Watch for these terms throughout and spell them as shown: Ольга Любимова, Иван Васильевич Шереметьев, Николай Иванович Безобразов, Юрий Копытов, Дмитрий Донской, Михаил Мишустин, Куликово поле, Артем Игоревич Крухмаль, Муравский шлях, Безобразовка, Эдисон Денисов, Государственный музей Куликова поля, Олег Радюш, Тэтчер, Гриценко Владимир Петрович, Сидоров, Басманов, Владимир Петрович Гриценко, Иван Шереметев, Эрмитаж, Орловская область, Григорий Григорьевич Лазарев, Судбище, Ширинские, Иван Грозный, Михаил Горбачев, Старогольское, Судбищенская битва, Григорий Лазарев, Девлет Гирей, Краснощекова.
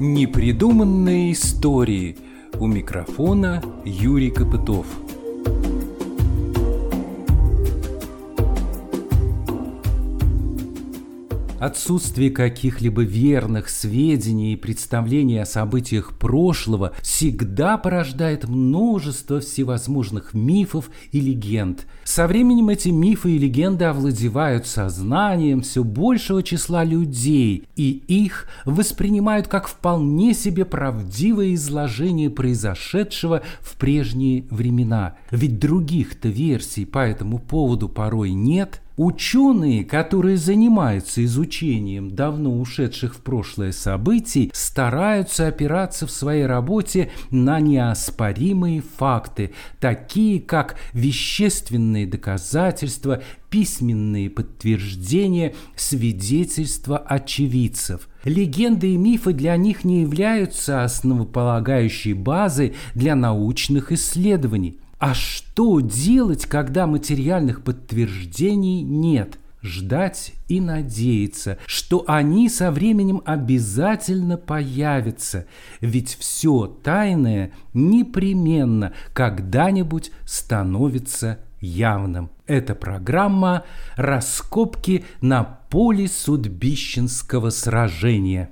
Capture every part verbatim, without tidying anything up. Непридуманные истории. У микрофона Юрий Копытов. Отсутствие каких-либо верных сведений и представлений о событиях прошлого всегда порождает множество всевозможных мифов и легенд. Со временем эти мифы и легенды овладевают сознанием все большего числа людей, и их воспринимают как вполне себе правдивое изложение произошедшего в прежние времена. Ведь других-то версий по этому поводу порой нет. Ученые, которые занимаются изучением давно ушедших в прошлое событий, стараются опираться в своей работе на неоспоримые факты, такие как вещественные доказательства, письменные подтверждения, свидетельства очевидцев. Легенды и мифы для них не являются основополагающей базой для научных исследований. А что делать, когда материальных подтверждений нет? Ждать и надеяться, что они со временем обязательно появятся, ведь все тайное непременно когда-нибудь становится явным. Это программа «Раскопки на поле Судбищенского сражения».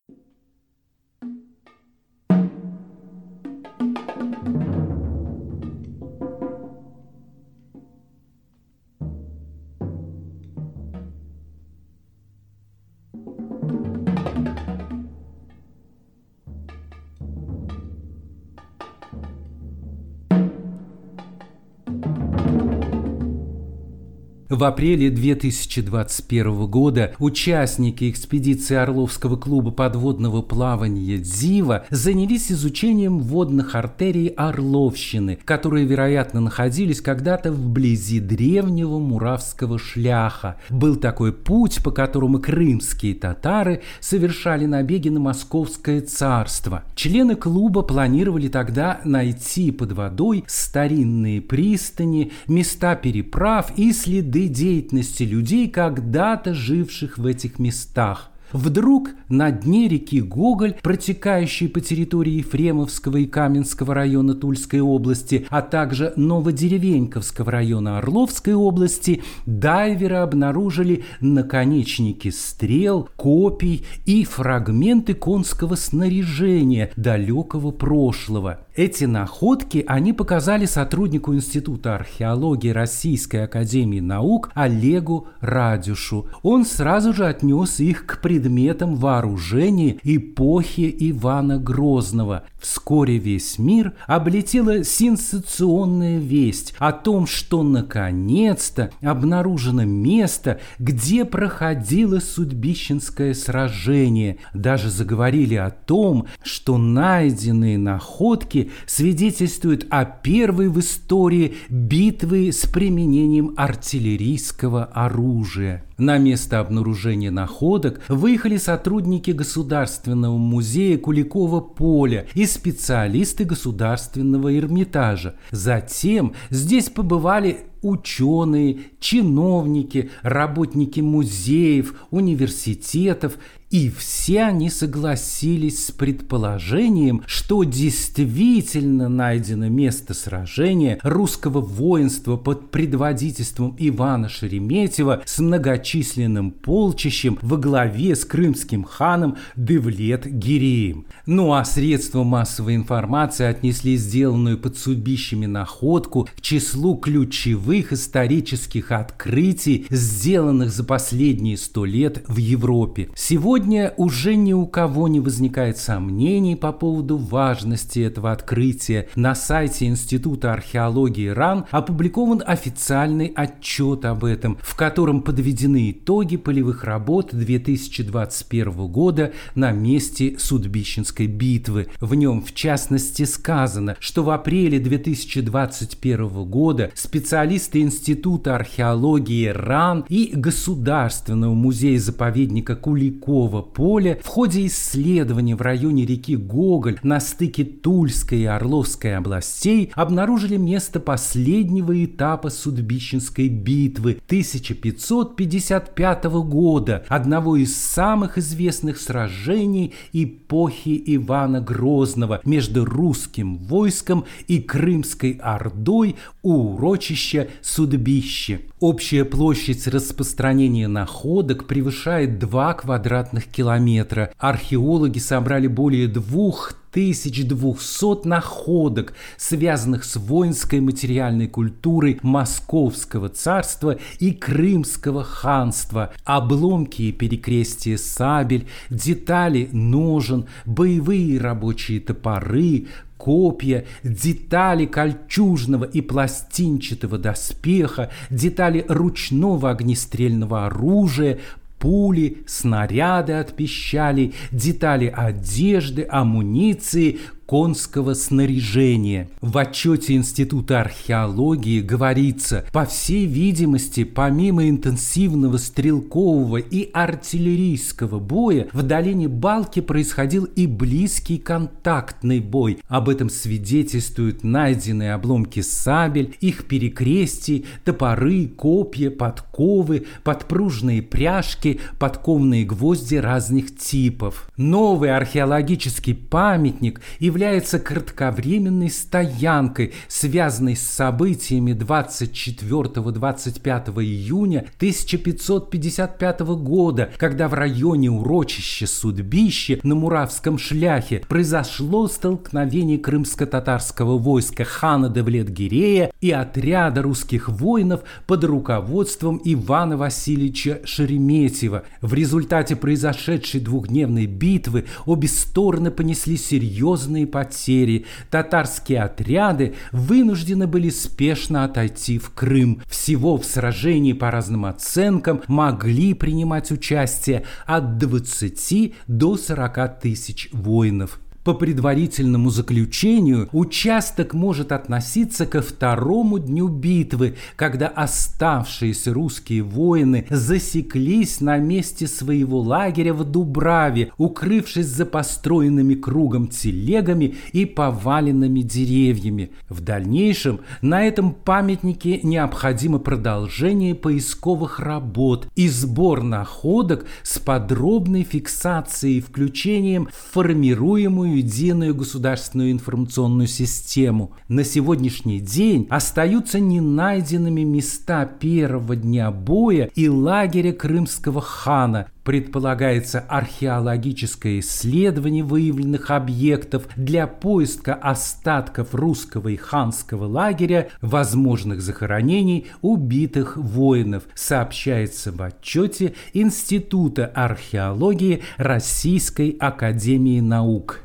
В апреле две тысячи двадцать первого года участники экспедиции Орловского клуба подводного плавания «Дива» занялись изучением водных артерий Орловщины, которые, вероятно, находились когда-то вблизи древнего Муравского шляха. Был такой путь, по которому крымские татары совершали набеги на Московское царство. Члены клуба планировали тогда найти под водой старинные пристани, места переправ и следы деятельности людей, когда-то живших в этих местах. Вдруг на дне реки Гоголь, протекающей по территории Ефремовского и Каменского района Тульской области, а также Новодеревеньковского района Орловской области, дайверы обнаружили наконечники стрел, копий и фрагменты конского снаряжения далекого прошлого. Эти находки они показали сотруднику Института археологии Российской академии наук Олегу Радюшу. Он сразу же отнес их к предметам предметом вооружения эпохи Ивана Грозного. Вскоре весь мир облетела сенсационная весть о том, что наконец-то обнаружено место, где проходило Судбищенское сражение. Даже заговорили о том, что найденные находки свидетельствуют о первой в истории битве с применением артиллерийского оружия. На место обнаружения находок выехали сотрудники Государственного музея Куликова поля и специалисты Государственного Эрмитажа. Затем здесь побывали ученые, чиновники, работники музеев, университетов, и все они согласились с предположением, что действительно найдено место сражения русского воинства под предводительством Ивана Шереметева с многочисленным полчищем во главе с крымским ханом Девлет Гиреем. Ну а средства массовой информации отнесли сделанную под Судбищами находку к числу ключевых исторических открытий, сделанных за последние сто лет в Европе. Сегодня Сегодня уже ни у кого не возникает сомнений по поводу важности этого открытия. На сайте Института археологии РАН опубликован официальный отчет об этом, в котором подведены итоги полевых работ две тысячи двадцать первого года на месте Судбищенской битвы. В нем, в частности, сказано, что в апреле две тысячи двадцать первого года специалисты специалисты Института археологии РАН и Государственного музея-заповедника Куликова поля в ходе исследований в районе реки Гоголь на стыке Тульской и Орловской областей обнаружили место последнего этапа Судбищенской битвы тысяча пятьсот пятьдесят пятого года, одного из самых известных сражений эпохи Ивана Грозного между русским войском и Крымской ордой у урочища Судбище. Общая площадь распространения находок превышает два квадратных километра. Археологи собрали более двух тысячи двухсот находок, связанных с воинской материальной культурой Московского царства и Крымского ханства. Обломки и перекрестия сабель, детали ножен, боевые рабочие топоры, копья, детали кольчужного и пластинчатого доспеха, детали ручного огнестрельного оружия, пули, снаряды от пищали, детали одежды, амуниции, конского снаряжения. В отчете Института археологии говорится, по всей видимости, помимо интенсивного стрелкового и артиллерийского боя, в долине Балки происходил и близкий контактный бой. Об этом свидетельствуют найденные обломки сабель, их перекрестий, топоры, копья, подковы, подпружные пряжки, подковные гвозди разных типов. Новый археологический памятник является является кратковременной стоянкой, связанной с событиями двадцать четвёртого — двадцать пятого июня тысяча пятьсот пятьдесят пятого года, когда в районе урочища Судбище на Муравском шляхе произошло столкновение крымско-татарского войска хана Девлет Гирея и отряда русских воинов под руководством Ивана Васильевича Шереметьева. В результате произошедшей двухдневной битвы обе стороны понесли серьезные потери, татарские отряды вынуждены были спешно отойти в Крым. Всего в сражении, по разным оценкам, могли принимать участие от двадцати до сорока тысяч воинов. По предварительному заключению, участок может относиться ко второму дню битвы, когда оставшиеся русские воины засеклись на месте своего лагеря в Дубраве, укрывшись за построенными кругом телегами и поваленными деревьями. В дальнейшем на этом памятнике необходимо продолжение поисковых работ и сбор находок с подробной фиксацией и включением в формируемую единую государственную информационную систему. На сегодняшний день остаются ненайденными места первого дня боя и лагеря крымского хана. Предполагается археологическое исследование выявленных объектов для поиска остатков русского и ханского лагеря, возможных захоронений убитых воинов, сообщается в отчете Института археологии Российской академии наук.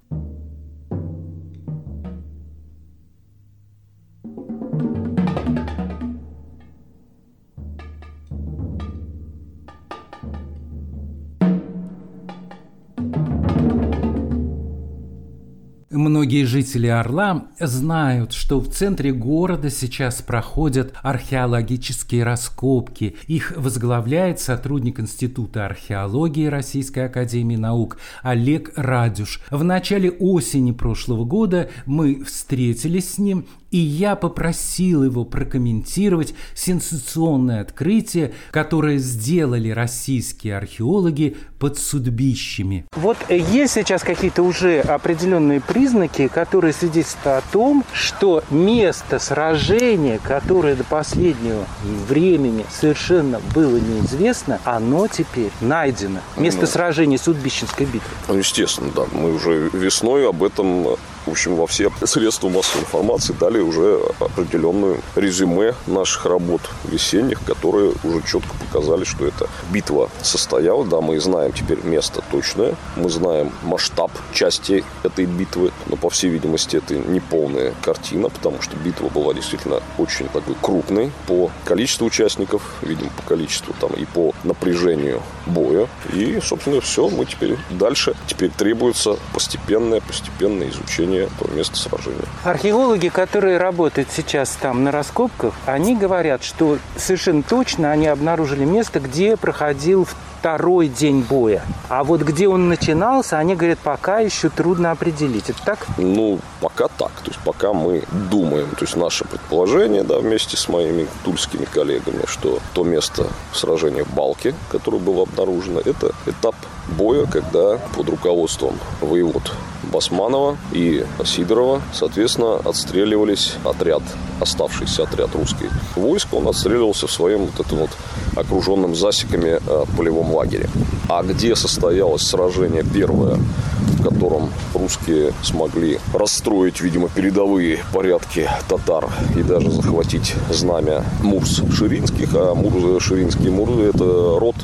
Многие жители Орла знают, что в центре города сейчас проходят археологические раскопки. Их возглавляет сотрудник Института археологии Российской академии наук Олег Радюш. В начале осени прошлого года мы встретились с ним, и я попросил его прокомментировать сенсационное открытие, которое сделали российские археологи под Судбищами. Вот есть сейчас какие-то уже определенные признаки, которые свидетельствуют о том, что место сражения, которое до последнего времени совершенно было неизвестно, оно теперь найдено. Место ну, сражения Судбищенской битвы. Ну, естественно, да. Мы уже весной об этом... В общем, во все средства массовой информации дали уже определенную резюме наших работ весенних, которые уже четко показали, что эта битва состоялась. Да, мы знаем теперь место точное, мы знаем масштаб части этой битвы, но, по всей видимости, это не полная картина, потому что битва была действительно очень такой крупной по количеству участников, видимо, по количеству там и по напряжению боя. И, собственно, все, мы теперь дальше. Теперь требуется постепенное, постепенное изучение определение места сражения. Археологи, которые работают сейчас там на раскопках, они говорят, что совершенно точно они обнаружили место, где проходил второй день боя. А вот где он начинался, они говорят, пока еще трудно определить. Это так? Ну, пока так. То есть пока мы думаем, то есть наше предположение, да, вместе с моими тульскими коллегами, что то место сражения Балки, которое было обнаружено, это этап боя, когда под руководством воевод Басманова и Сидорова, соответственно, отстреливались отряд, оставшийся отряд русских войск, он отстреливался в своем вот этом вот окруженном засеками полевом лагере. А где состоялось сражение первое, в котором русские смогли расстроить, видимо, передовые порядки татар и даже захватить знамя Мурз Ширинских, а Мурза Ширинские Мурзы – это род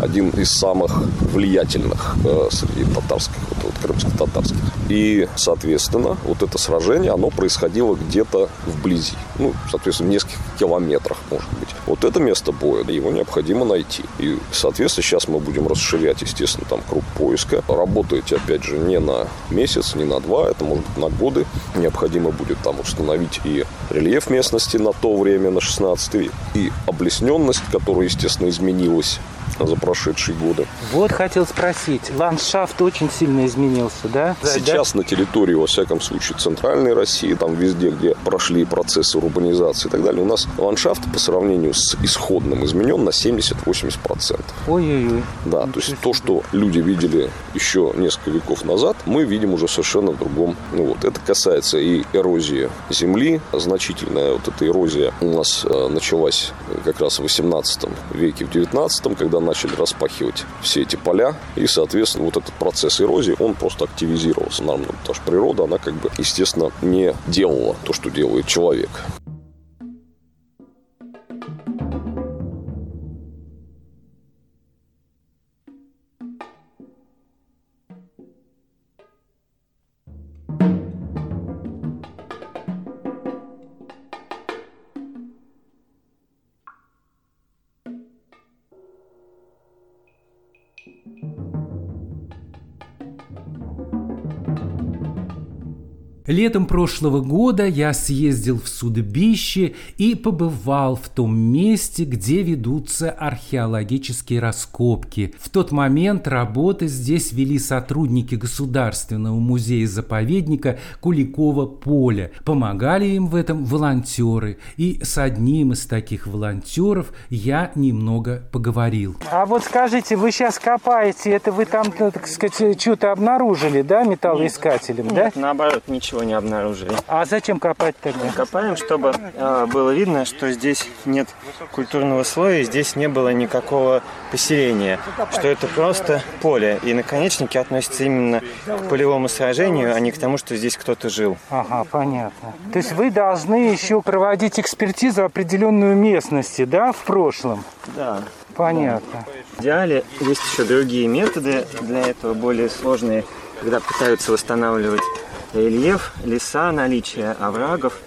один из самых влиятельных э, среди татарских, вот, вот, крымско-татарских. И, соответственно, вот это сражение, оно происходило где-то вблизи. Ну, соответственно, в нескольких километрах, может быть. Вот это место боя, его необходимо найти. И, соответственно, сейчас мы будем расширять, естественно, там круг поиска. Работаете, опять же, не на месяц, не на два, это, может быть, на годы. Необходимо будет там установить и рельеф местности на то время, на шестнадцатый век, и облесненность, которая, естественно, изменилась за прошедшие годы. Вот хотел спросить, ландшафт очень сильно изменился, да? Сейчас да? На территории, во всяком случае, центральной России, там везде, где прошли процессы урбанизации и так далее, у нас ландшафт по сравнению с исходным изменен на семьдесят-восемьдесят процентов. Ой-ой-ой. Да, ну, то есть то, что люди видели еще несколько веков назад, мы видим уже совершенно в другом. Ну, вот. Это касается и эрозии земли. Значительная вот эта эрозия у нас э, началась как раз в восемнадцатом веке, в девятнадцатом, когда начали распахивать все эти поля, и, соответственно, вот этот процесс эрозии, он просто активизировался, нормально, потому что природа, она как бы, естественно, не делала то, что делает человек. Летом прошлого года я съездил в Судбище и побывал в том месте, где ведутся археологические раскопки. В тот момент работы здесь вели сотрудники Государственного музея-заповедника Куликова поля. Помогали им в этом волонтеры. И с одним из таких волонтеров я немного поговорил. А вот скажите, вы сейчас копаете, это вы там, так сказать, что-то обнаружили, да, металлоискателем? Нет, да? Нет, наоборот, ничего не обнаружили. А зачем копать тогда? Копаем, чтобы э, было видно, что здесь нет культурного слоя, здесь не было никакого поселения, что это просто поле. И наконечники относятся именно к полевому сражению, а не к тому, что здесь кто-то жил. Ага, понятно. То есть вы должны еще проводить экспертизу определенную местности, да, в прошлом? Да. Понятно. В идеале есть еще другие методы для этого, более сложные, когда пытаются восстанавливать рельеф, леса, наличие оврагов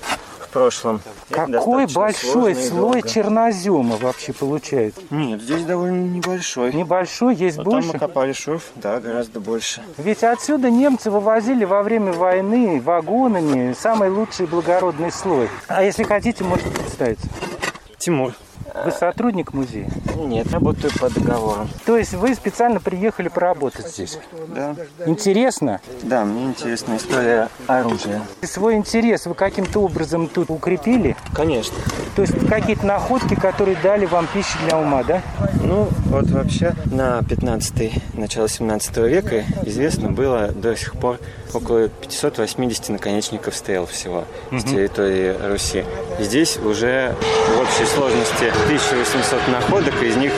в прошлом. Какой большой слой чернозема вообще получается? Нет, здесь довольно небольшой. Небольшой, есть но больше? Там мы копали шурф, да, гораздо больше. Ведь отсюда немцы вывозили во время войны вагонами самый лучший благородный слой. А если хотите, можете представить. Тимур. Вы сотрудник музея? Нет, работаю по договору. То есть вы специально приехали поработать здесь? Да. Интересно? Да, мне интересна история оружия. Свой интерес вы каким-то образом тут укрепили? Конечно. То есть какие-то находки, которые дали вам пищу для ума, да? Ну, вот вообще на пятнадцатый, начало семнадцатого века известно было до сих пор около пятьсот восемьдесят наконечников стрел всего mm-hmm. с территории Руси. Здесь уже в общей сложности тысяча восемьсот находок, из них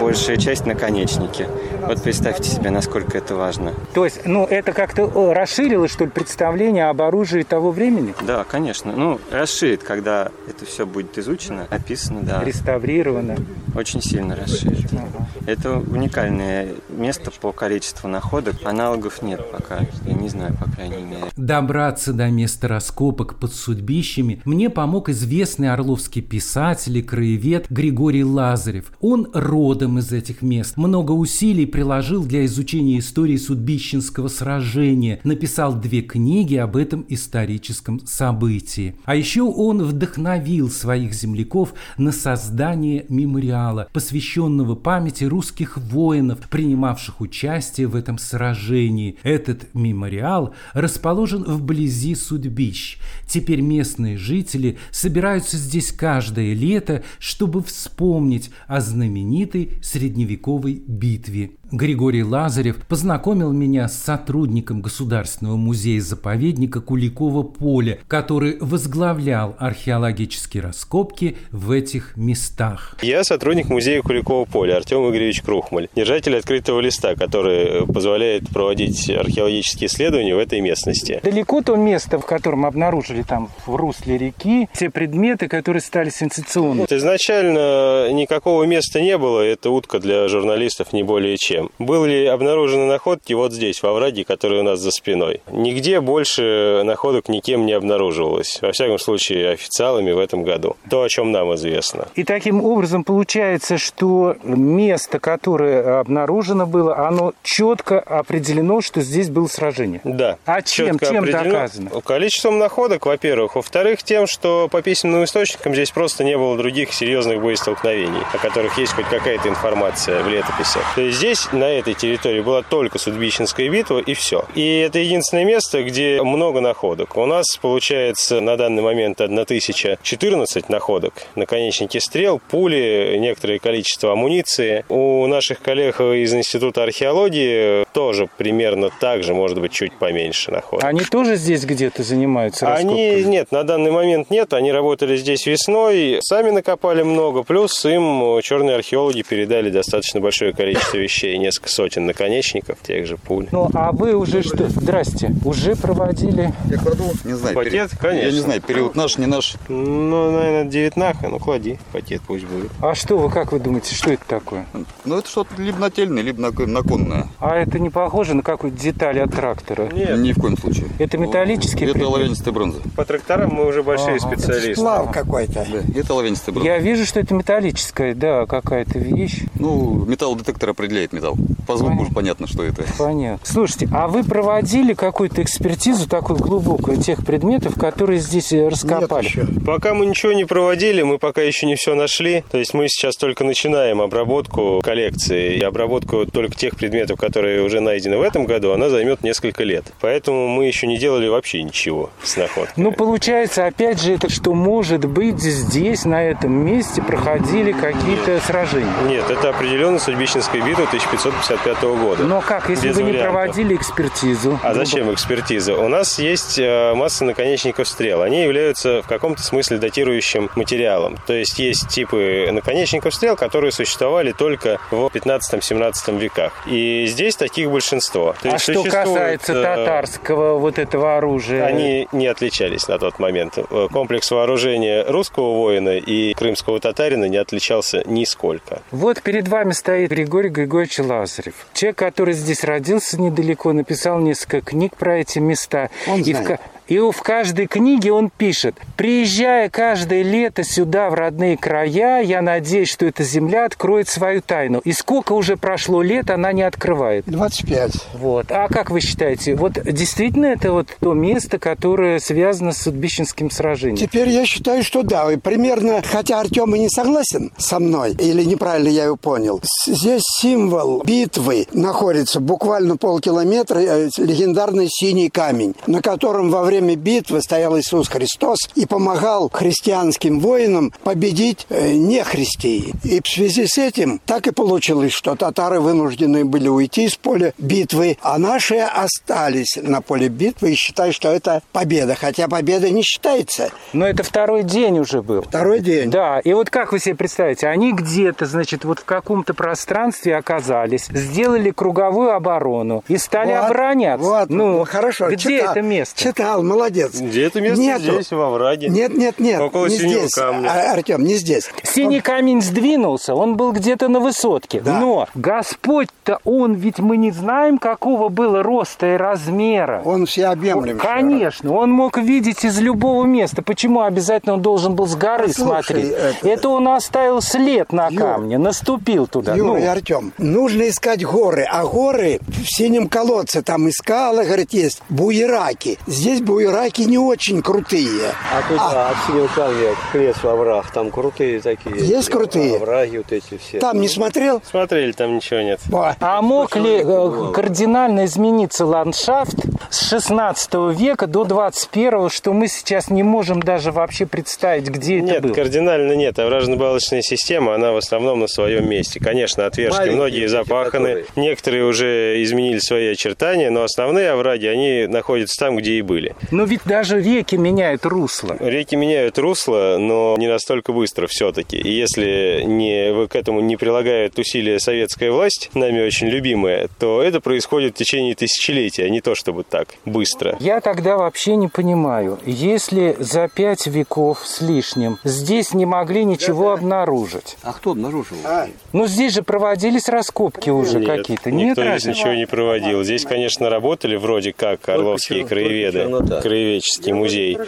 большая часть наконечники. Вот представьте себе, насколько это важно. То есть, ну, это как-то расширило, что ли, представление об оружии того времени? Да, конечно. Ну, расширит, когда это все будет изучено. изучено, описано, да. Реставрировано. Очень сильно расширено. Ага. Это уникальное место по количеству находок. Аналогов нет пока. Я не знаю, по крайней мере. Добраться до места раскопок под Судбищами мне помог известный орловский писатель и краевед Григорий Лазарев. Он родом из этих мест. Много усилий приложил для изучения истории Судбищенского сражения. Написал две книги об этом историческом событии. А еще он вдохновил своих земляков на создание мемориала, посвященного памяти русских воинов, принимавших участие в этом сражении. Этот мемориал расположен вблизи Судбищ. Теперь местные жители собираются здесь каждое лето, чтобы вспомнить о знаменитой средневековой битве. Григорий Лазарев познакомил меня с сотрудником Государственного музея-заповедника Куликова поля, который возглавлял археологические раскопки в этих местах. Я сотрудник музея Куликова поля, Артем Игоревич Крухмаль, держатель открытого листа, который позволяет проводить археологические исследования в этой местности. Далеко то место, в котором обнаружили там в русле реки те предметы, которые стали сенсационными? Изначально никакого места не было, это утка для журналистов не более чем. Были обнаружены находки вот здесь, во овраге, который у нас за спиной. Нигде больше находок никем не обнаруживалось. Во всяком случае, официалами в этом году. То, о чем нам известно. И таким образом получается, что место, которое обнаружено было, оно четко определено, что здесь было сражение. Да. А чем? Чем это доказано? Количеством находок, во-первых. Во-вторых, тем, что по письменным источникам здесь просто не было других серьезных боестолкновений, о которых есть хоть какая-то информация в летописях. То есть здесь на этой территории была только Судбищенская битва и все. И это единственное место, где много находок. У нас получается на данный момент тысяча четырнадцать находок. Наконечники стрел, пули, некоторое количество амуниции. У наших коллег из Института археологии тоже примерно так же, может быть, чуть поменьше находок. Они тоже здесь где-то занимаются раскопками? Они, нет, на данный момент нет. Они работали здесь весной, сами накопали много, плюс им черные археологи передали достаточно большое количество вещей. Несколько сотен наконечников, тех же пуль. Ну, а вы уже что? Здрасте. Уже проводили... Я кладу, не знаю. Пакет, период... конечно. Я не знаю, период наш, не наш. Ну, наверное, девятнаха, ну, клади. Пакет пусть будет. А что вы, как вы думаете, что это такое? Ну, это что-то либо нательное, либо наконное. А это не похоже на какую-то деталь от трактора? Нет. Ни в коем случае. Это металлический предмет? Это оловянистая бронза. По тракторам мы уже большие а, специалисты. Это сплав какой-то. Да, это оловянистая бронза. Я вижу, что это металлическая, да, какая-то вещь. Ну, металлодетектор определяет металл. По звуку уже понятно, что это. Понятно. Слушайте, а вы проводили какую-то экспертизу такую глубокую тех предметов, которые здесь раскопали? Пока мы ничего не проводили, мы пока еще не все нашли. То есть мы сейчас только начинаем обработку коллекции. И обработку только тех предметов, которые уже найдены в этом году, она займет несколько лет. Поэтому мы еще не делали вообще ничего с находками. Ну, получается, опять же, это что, может быть, здесь, на этом месте проходили какие-то Нет. сражения? Нет, это определенно Судбищенская битва тысяча пятьсот пятьдесят пятого года. Но как, если Без вы вариантов. не проводили экспертизу? А зачем экспертиза? У нас есть масса наконечников стрел. Они являются в каком-то смысле датирующим материалом. То есть есть типы наконечников стрел, которые существовали только в пятнадцатом-семнадцатом веках. И здесь таких большинство. То есть а что касается татарского вот этого оружия? Они не отличались на тот момент. Комплекс вооружения русского воина и крымского татарина не отличался нисколько. Вот перед вами стоит Григорий Григорьевич Лазарев. Человек, который здесь родился недалеко, написал несколько книг про эти места. Он знает. И в каждой книге он пишет: приезжая каждое лето сюда, в родные края, я надеюсь, что эта земля откроет свою тайну. И сколько уже прошло лет, она не открывает? двадцать пять. Вот. А как вы считаете, вот действительно это вот то место, которое связано с Судбищенским сражением? Теперь я считаю, что да. И примерно, хотя Артем и не согласен со мной, или неправильно я его понял, здесь символ битвы находится буквально полкилометра, легендарный синий камень, на котором во время Во время битвы стоял Иисус Христос и помогал христианским воинам победить нехристей. И в связи с этим так и получилось, что татары вынуждены были уйти с поля битвы, а наши остались на поле битвы и считают, что это победа. Хотя победа не считается. Но это второй день уже был. Второй день. Да, и вот как вы себе представите, они где-то, значит, вот в каком-то пространстве оказались, сделали круговую оборону и стали вот обороняться. Вот, ну, хорошо. Где читал, это место? Читал молодец. Где-то место нету. Здесь, во враге. Нет, нет, нет. Около не синего здесь, камня. А, Артем, не здесь. Синий он... камень сдвинулся, он был где-то на высотке. Да. Но Господь-то он, ведь мы не знаем, какого было роста и размера. Он всеобъемлемый. Конечно, он мог видеть из любого места. Почему обязательно он должен был с горы Слушай, смотреть? Это... это он оставил след на Юр... камне, наступил туда. Юра ну. и Артем, нужно искать горы, а горы в синем колодце там искала, говорит, есть буераки. Здесь буераки не очень крутые. А тут а... от синего камня к лесу овраг, там крутые такие. Есть крутые? Овраги вот эти все. Там не смотрел? Смотрели, там ничего нет. А, а мог ли э, кардинально измениться ландшафт с шестнадцатого века до двадцать первого, что мы сейчас не можем даже вообще представить, где нет, это было? Нет, кардинально нет. Овражно-балочная система, она в основном на своем месте. Конечно, отверстия многие запаханы, которые... некоторые уже изменили свои очертания, но основные овраги, они находятся там, где и были. Но ведь даже реки меняют русло. Реки меняют русло, но не настолько быстро все-таки. И если не, к этому не прилагают усилия советская власть, нами очень любимая, то это происходит в течение тысячелетий, а не то чтобы так быстро. Я тогда вообще не понимаю, если за пять веков с лишним здесь не могли ничего обнаружить. А кто обнаружил? А. Ну здесь же проводились раскопки уже нет, какие-то. Нет, никто здесь ничего не проводил. Здесь, конечно, работали вроде как орловские краеведы, краеведческий музей,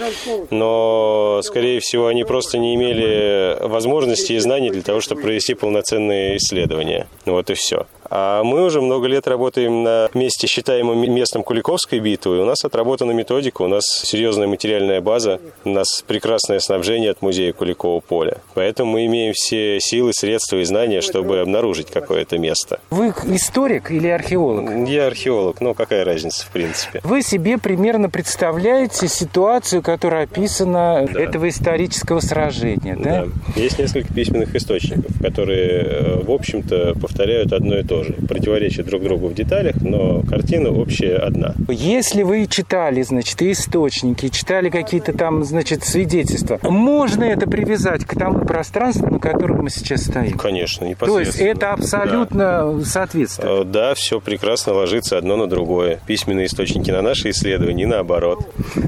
но, скорее всего, они просто не имели возможности и знаний для того, чтобы провести полноценные исследования. Вот и все. А мы уже много лет работаем на месте, считаемом местом Куликовской битвы. У нас отработана методика, у нас серьезная материальная база, у нас прекрасное снабжение от музея Куликова поля. Поэтому мы имеем все силы, средства и знания, чтобы обнаружить какое-то место. Вы историк или археолог? Я археолог, но какая разница в принципе. Вы себе примерно представляете ситуацию, которая описана да. этого исторического сражения, да? Да. Есть несколько письменных источников, которые, в общем-то, повторяют одно и то же. Противоречат друг другу в деталях, но картина общая одна. Если вы читали, значит, источники, читали какие-то там, значит, свидетельства, можно это привязать к тому пространству, на котором мы сейчас стоим? Конечно, непосредственно. То есть это абсолютно да. соответствует? Да, все прекрасно ложится одно на другое. Письменные источники на наши исследования и наоборот.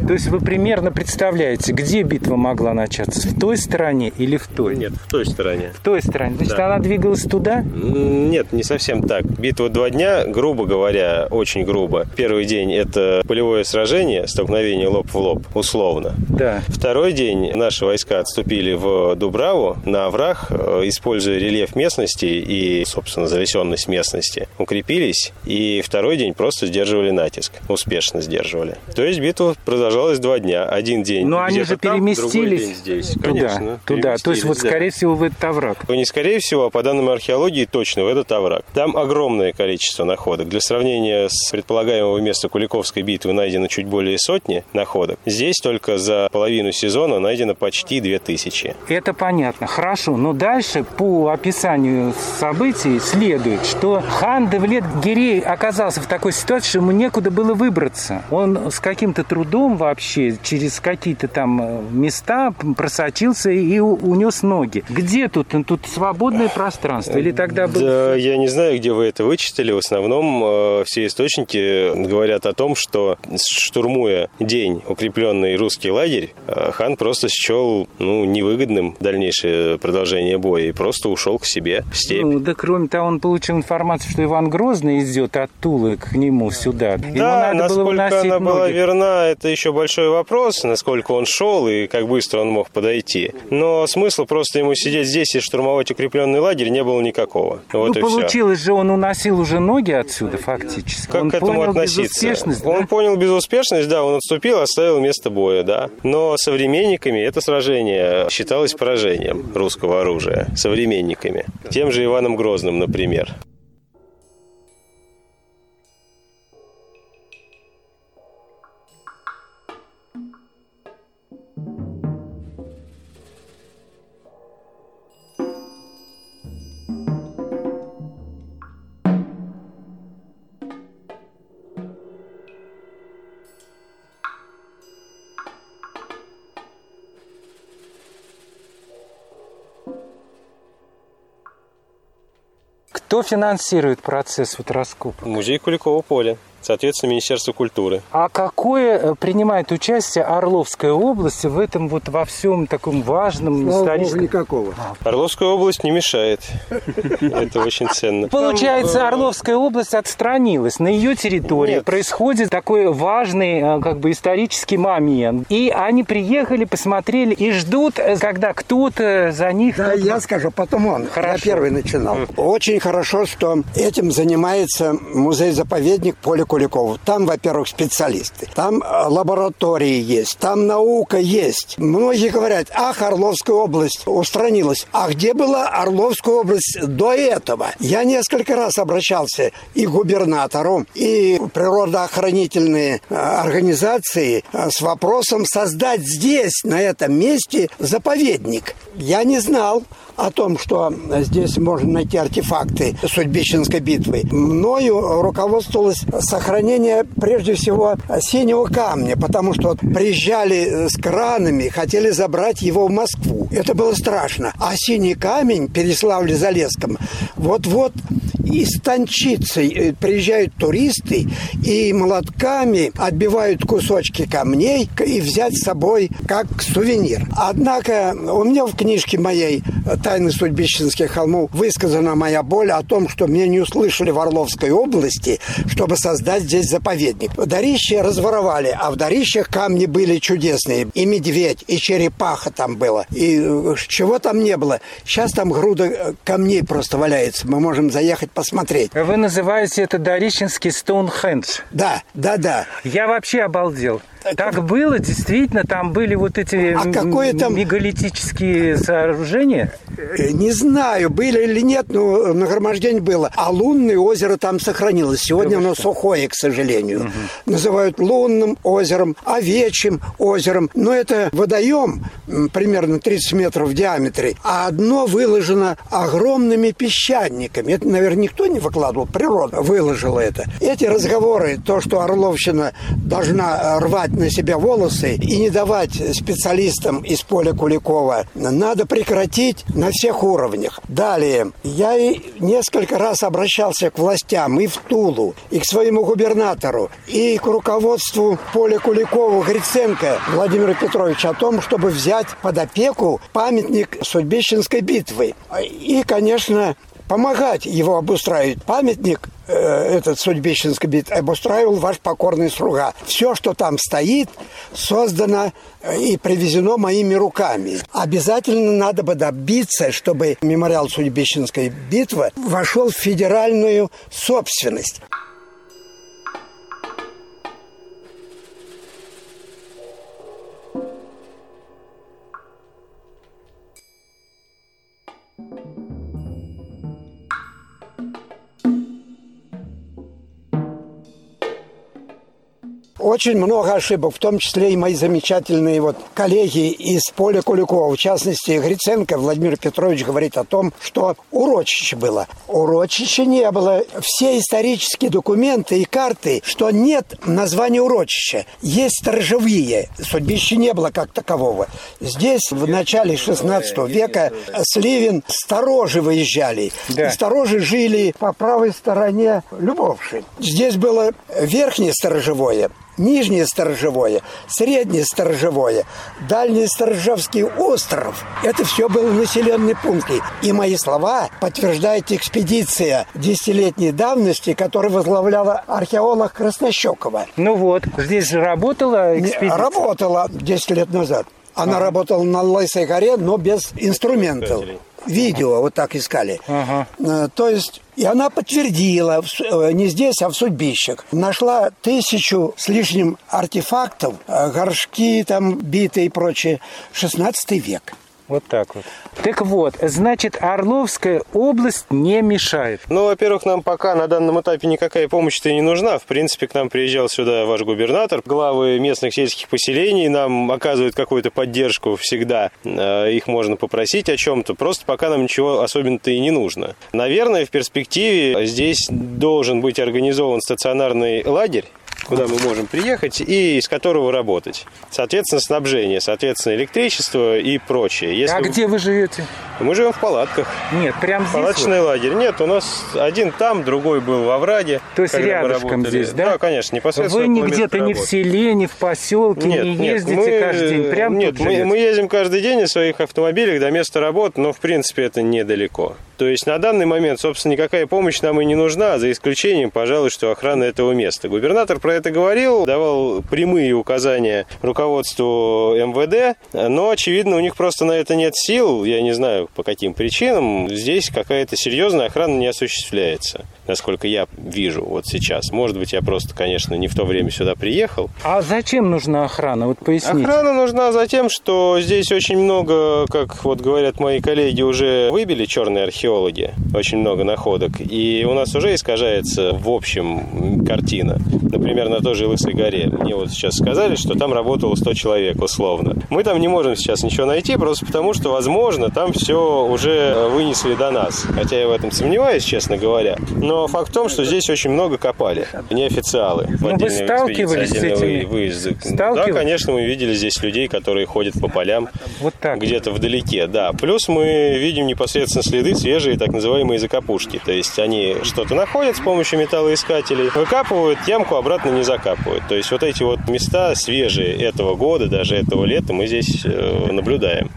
То есть вы примерно представляете, где битва могла начаться? В той стороне или в той? Нет, в той стороне. В той стороне. Значит, да. она двигалась туда? Нет, не совсем так. Битва два дня, грубо говоря, очень грубо. Первый день – это полевое сражение, столкновение лоб в лоб, условно. Да. Второй день наши войска отступили в Дубраву, на овраг, используя рельеф местности и, собственно, залесенность местности. Укрепились, и второй день просто сдерживали натиск. Успешно сдерживали. То есть битва продолжалась два дня. Один день Но где-то они же там, другой день здесь. Туда, конечно, туда. То есть, вот, да. скорее всего, в этот овраг. Не скорее всего, а по данным археологии, точно в этот овраг. Там огромное количество находок. Для сравнения с предполагаемого места Куликовской битвы найдено чуть более сотни находок. Здесь только за половину сезона найдено почти две тысячи. Это понятно, хорошо. Но дальше по описанию событий следует, что хан Девлет Гирей оказался в такой ситуации, что ему некуда было выбраться. Он с каким-то трудом вообще через какие-то там места просочился и унес ноги. Где тут? Тут свободное пространство? Или тогда был... Да, я не знаю, где вы это вычитали. В основном э, все источники говорят о том, что, штурмуя день укрепленный русский лагерь, э, хан просто счел ну, невыгодным дальнейшее продолжение боя и просто ушел к себе в степь. Ну, да, кроме того, он получил информацию, что Иван Грозный идет от Тулы к нему сюда. Ему да, надо насколько было она ноги. Была верна, это еще большой вопрос, насколько он шел и как быстро он мог подойти. Но смысла просто ему сидеть здесь и штурмовать укрепленный лагерь не было никакого. Вот ну, и получилось же, он уносил уже ноги отсюда фактически. Как он к этому понял относиться? Безуспешность, да? Он понял безуспешность, да, он отступил, оставил место боя, да. Но современниками это сражение считалось поражением русского оружия. Современниками. Тем же Иваном Грозным, например. Кто финансирует процесс вот раскопок? Музей Куликова поля. соответственно, Министерство культуры. А какое принимает участие Орловская область в этом вот во всем таком важном историческом? Никакого. Орловская область не мешает. Это очень ценно. Получается, Орловская область отстранилась. На ее территории происходит такой важный как бы исторический момент. И они приехали, посмотрели и ждут, когда кто-то за них... Да, я скажу, потом он. Я первый начинал. Очень хорошо, что этим занимается музей-заповедник поля Куликова. Там, во-первых, специалисты, там лаборатории есть, там наука есть. Многие говорят, ах, Орловская область устранилась. А где была Орловская область до этого? Я несколько раз обращался и к губернатору, и природоохранительные организации с вопросом создать здесь, на этом месте, заповедник. Я не знал о том, что здесь можно найти артефакты Судбищенской битвы. Мною руководствовалось сохранение, прежде всего, синего камня, потому что приезжали с кранами, хотели забрать его в Москву. Это было страшно. А синий камень, Переславле-Залесском, вот-вот истончится. Приезжают туристы и молотками отбивают кусочки камней и взять с собой как сувенир. Однако у меня в книжке моей «Тайны Судбищенских холмов» высказана моя боль о том, что меня не услышали в Орловской области, чтобы создать здесь заповедник. Дарище разворовали, а в Дарищах камни были чудесные. И медведь, и черепаха там было, и чего там не было. Сейчас там груда камней просто валяется. Мы можем заехать посмотреть. Вы называете это Дарищенский Стоунхендж? Да, да, да. Я вообще обалдел. Так было, действительно, там были вот эти а какое там... мегалитические сооружения? Не знаю, были или нет, но нагромождение было. А лунное озеро там сохранилось. Сегодня оно сухое, к сожалению. Угу. Называют лунным озером, овечьим озером. Но это водоем примерно тридцать метров в диаметре, а одно выложено огромными песчаниками. Это, наверное, никто не выкладывал, природа выложила это. Эти разговоры, то, что Орловщина должна рвать на себя волосы и не давать специалистам из поля Куликова, надо прекратить на всех уровнях. Далее, я и несколько раз обращался к властям и в Тулу, и к своему губернатору, и к руководству поля Куликова Гриценко Владимира Петровича о том, чтобы взять под опеку памятник Судбищенской битвы. И, конечно, помогать его обустраивать. Памятник этот Судбищенский бит обустраивал ваш покорный слуга. Все, что там стоит, создано и привезено моими руками. Обязательно надо бы добиться, чтобы мемориал Судбищенской битвы вошел в федеральную собственность. Очень много ошибок, в том числе и мои замечательные вот коллеги из поля Куликова. В частности, Гриценко Владимир Петрович говорит о том, что урочище было. Урочища не было. Все исторические документы и карты, что нет названия урочища. Есть сторожевые. Судбища не было как такового. Здесь в начале шестнадцатого века с Ливен сторожи выезжали. Да. И сторожи жили по правой стороне Любовши. Здесь было верхнее сторожевое, нижнее сторожевое, среднее сторожевое, дальний сторожевский остров. Это все было населенные пункты. И мои слова подтверждает экспедиция десятилетней давности, которую возглавляла археолог Краснощекова. Ну вот, здесь же работала экспедиция? Работала десять лет назад. Она ага. работала на Лысой горе, но без инструментов. Видео вот так искали. Ага. То есть... И она подтвердила, не здесь, а в Судбищах. Нашла тысячу с лишним артефактов, горшки там битые и прочее, шестнадцатый век. Вот так вот. Так вот, значит, Орловская область не мешает. Ну, во-первых, нам пока на данном этапе никакая помощь-то и не нужна. В принципе, к нам приезжал сюда ваш губернатор. Главы местных сельских поселений нам оказывают какую-то поддержку всегда. Их можно попросить о чем-то. Просто пока нам ничего особенно-то и не нужно. Наверное, в перспективе здесь должен быть организован стационарный лагерь. куда мы можем приехать и из которого работать. Соответственно, снабжение, соответственно, электричество и прочее. Если... А где вы живете? Мы живем в палатках. Нет, прям здесь? Палаточный вот? Лагерь. Нет, у нас один там, другой был во овраге. То есть рядышком здесь, да? Да, конечно, непосредственно. Вы не где-то не в селе, не в поселке, нет, не нет, ездите мы... каждый день? Прям нет, мы, мы ездим каждый день на своих автомобилях до места работы, но, в принципе, это недалеко. То есть на данный момент, собственно, никакая помощь нам и не нужна, за исключением, пожалуй, что охраны этого места. Губернатор про это говорил, давал прямые указания руководству эм вэ дэ, но, очевидно, у них просто на это нет сил, я не знаю по каким причинам. Здесь какая-то серьезная охрана не осуществляется, насколько я вижу вот сейчас. Может быть, я просто, конечно, не в то время сюда приехал. А зачем нужна охрана? Вот поясните. Охрана нужна за тем, что здесь очень много, как вот говорят мои коллеги, уже выбили черные археологи. Очень много находок. И у нас уже искажается, в общем, картина. Например, на той же Лысой горе. Мне вот сейчас сказали, что там работало сто человек, условно. Мы там не можем сейчас ничего найти, просто потому, что, возможно, там все уже вынесли до нас. Хотя я в этом сомневаюсь, честно говоря. Но факт в том, что здесь очень много копали. Неофициалы. Ну, вы сталкивались с этими? Выезды. Да, конечно, мы видели здесь людей, которые ходят по полям. Вот так. Где-то вдалеке, да. Плюс мы видим непосредственно следы свежие, так называемые закопушки. То есть они что-то находят с помощью металлоискателей, выкапывают ямку, обратно не закапывают. То есть вот эти вот места свежие этого года, даже этого лета, мы здесь наблюдаем.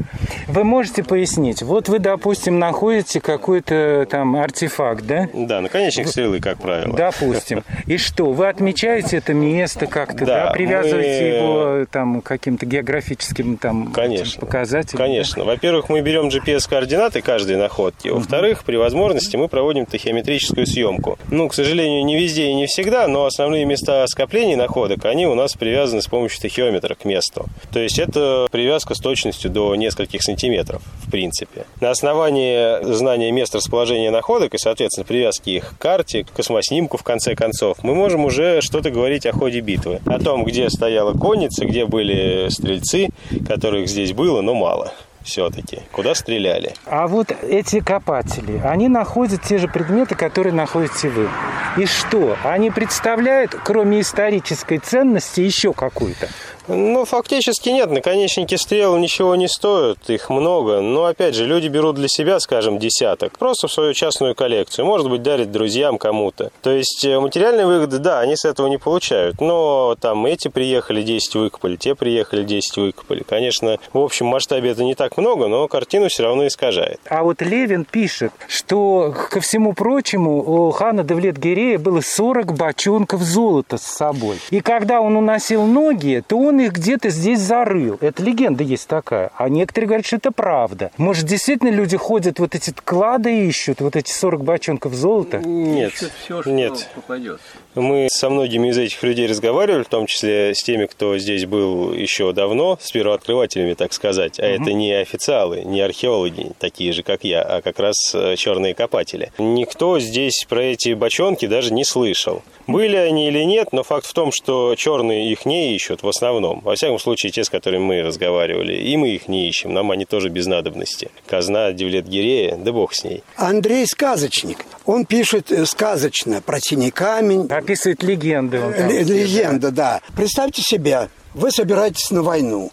Вы можете пояснить? Вот вы, допустим, находите какой-то там артефакт, да? Да, наконечник стрелы, как правило. Допустим. И что? Вы отмечаете это место как-то, да? Привязываете его там к каким-то географическим там показателям? Конечно. Во-первых, мы берем джи пи эс-координаты каждой находки. Во-вторых, при возможности мы проводим тахиометрическую съемку. Ну, к сожалению, не везде и не всегда, но основные места скоплений находок, они у нас привязаны с помощью тахиометра к месту. То есть это привязка с точностью до нескольких сантиметров, в принципе. На основании знания мест расположения находок и, соответственно, привязки их к карте, к космоснимку, в конце концов, мы можем уже что-то говорить о ходе битвы. О том, где стояла конница, где были стрельцы, которых здесь было, но мало. Все-таки, куда стреляли. А вот эти копатели, они находят те же предметы, которые находите вы. И что? Они представляют, кроме исторической ценности, еще какую-то? Ну, фактически нет. Наконечники стрел ничего не стоят, их много. Но, опять же, люди берут для себя, скажем, десяток. Просто в свою частную коллекцию. Может быть, дарят друзьям кому-то. То есть, материальные выгоды, да, они с этого не получают. Но там эти приехали, десять выкопали, те приехали, десять выкопали. Конечно, в общем масштабе это не так много, но картину все равно искажает. А вот Левин пишет, что, ко всему прочему, у хана Девлет Гирея было сорок бочонков золота с собой. И когда он уносил ноги, то он Он их где-то здесь зарыл. Это легенда есть такая. А некоторые говорят, что это правда. Может, действительно люди ходят, вот эти клады ищут, вот эти сорок бочонков золота? Нет. Ищут все, что нет. Попадется. Мы со многими из этих людей разговаривали, в том числе с теми, кто здесь был еще давно, с первооткрывателями, так сказать. А угу. Это не официалы, не археологи, такие же, как я, а как раз черные копатели. Никто здесь про эти бочонки даже не слышал. Были они или нет, но факт в том, что черные их не ищут в основном. Во всяком случае, те, с которыми мы разговаривали, и мы их не ищем. Нам они тоже без надобности. Казна Девлет Гирея, да бог с ней. Андрей сказочник. Он пишет сказочно про синий камень. Описывает легенды. Легенда, да. Представьте себе, вы собираетесь на войну.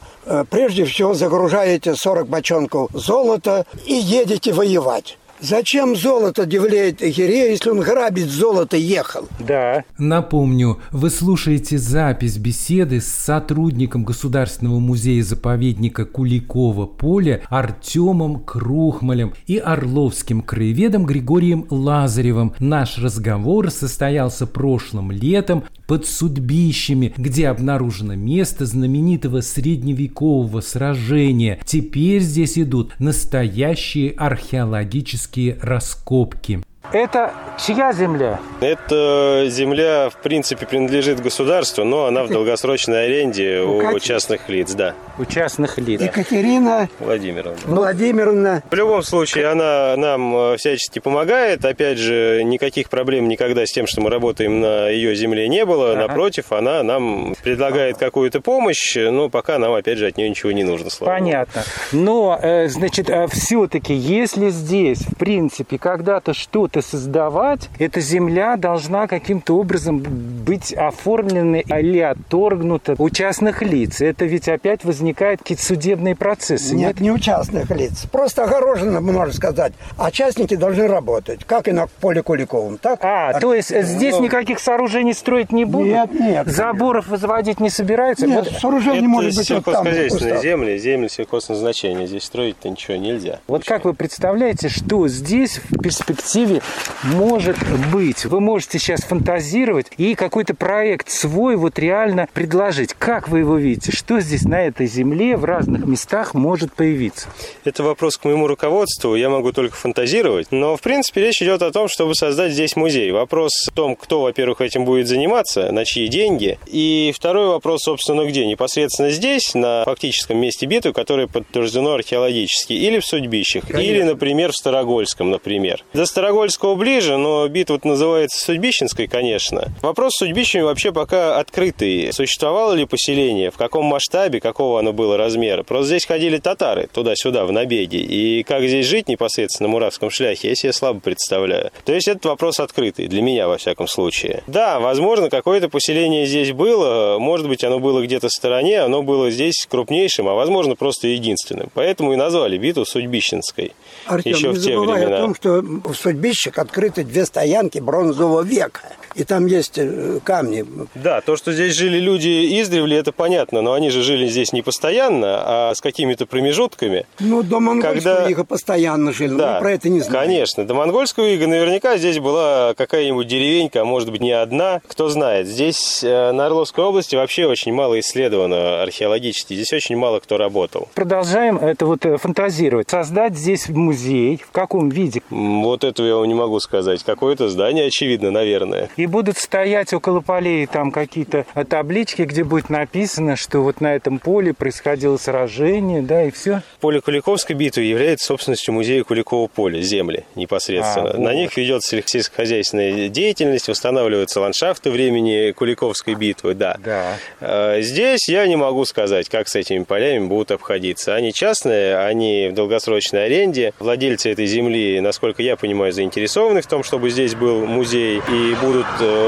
Прежде всего загружаете сорок бочонков золота и едете воевать. Зачем золото Девлет Гирея, если он грабить золото ехал? Да. Напомню, вы слушаете запись беседы с сотрудником Государственного музея-заповедника Куликова поля Артемом Крухмалем и орловским краеведом Григорием Лазаревым. Наш разговор состоялся прошлым летом под Судбищами, где обнаружено место знаменитого средневекового сражения. Теперь здесь идут настоящие археологические раскопки. Это чья земля? Эта земля, в принципе, принадлежит государству, но она в долгосрочной аренде у, у частных лиц, да. У частных лиц. Екатерина Владимировна. Владимировна. В любом случае, она нам всячески помогает. Опять же, никаких проблем никогда с тем, что мы работаем на ее земле, не было. Ага. Напротив, она нам предлагает какую-то помощь, но пока нам, опять же, от нее ничего не нужно. Понятно. Богу. Но, значит, все-таки, если здесь, в принципе, когда-то что-то что создавать, эта земля должна каким-то образом быть оформлена или отторгнута у частных лиц. Это ведь опять возникают какие-то судебные процессы. Нет, нет? не у частных лиц. Просто огорожено, можно сказать. А частники должны работать, как и на поле Куликовом. Так? А, а, то есть ну, здесь никаких сооружений строить не будут? Нет, нет. Заборов нет. возводить не собираются? Нет, вот сооружений может быть вот там. Сельскохозяйственные земли, земли сельхозназначения. Здесь строить-то ничего нельзя. Вот ничего. Как вы представляете, что здесь в перспективе может быть? Вы можете сейчас фантазировать и какой-то проект свой вот реально предложить. Как вы его видите? Что здесь на этой земле в разных местах может появиться? Это вопрос к моему руководству. Я могу только фантазировать. Но, в принципе, речь идет о том, чтобы создать здесь музей. Вопрос в том, кто, во-первых, этим будет заниматься, на чьи деньги. И второй вопрос, собственно, где? Непосредственно здесь, на фактическом месте битвы, которое подтверждено археологически, или в Судбищах, Конечно. или, например, в Старогольском, например. До Старогольского ближе, но битва называется Судбищенской, конечно. Вопрос с Судбищами вообще пока открытый. Существовало ли поселение, в каком масштабе, какого оно было размера? Просто здесь ходили татары туда-сюда, в набеге. И как здесь жить непосредственно на Муравском шляхе, я себе слабо представляю. То есть этот вопрос открытый, для меня, во всяком случае. Да, возможно, какое-то поселение здесь было, может быть, оно было где-то в стороне, оно было здесь крупнейшим, а, возможно, просто единственным. Поэтому и назвали битву Судбищенской. Артем, еще не в те забывай времена. О том, что в Судбищах открыты две стоянки бронзового века. И там есть камни. Да, то, что здесь жили люди издревле, это понятно. Но они же жили здесь не постоянно, а с какими-то промежутками. Ну, до монгольского когда... ига постоянно жили, да, но про это не знаю. Конечно, до монгольского ига наверняка здесь была какая-нибудь деревенька, а может быть не одна. Кто знает, здесь на Орловской области вообще очень мало исследовано археологически. Здесь очень мало кто работал. Продолжаем это вот фантазировать. Создать здесь музей в каком виде? Вот этого я вам не могу сказать. Какое-то здание, очевидно, наверное. И будут стоять около полей там какие-то таблички, где будет написано, что вот на этом поле происходило сражение, да, и все. Поле Куликовской битвы является собственностью музея Куликова поля, земли непосредственно. А, на вот. них ведется сельскохозяйственная деятельность, восстанавливаются ландшафты времени Куликовской битвы, да. да. Здесь я не могу сказать, как с этими полями будут обходиться. Они частные, они в долгосрочной аренде. Владельцы этой земли, насколько я понимаю, заинтересованы в том, чтобы здесь был музей, и будут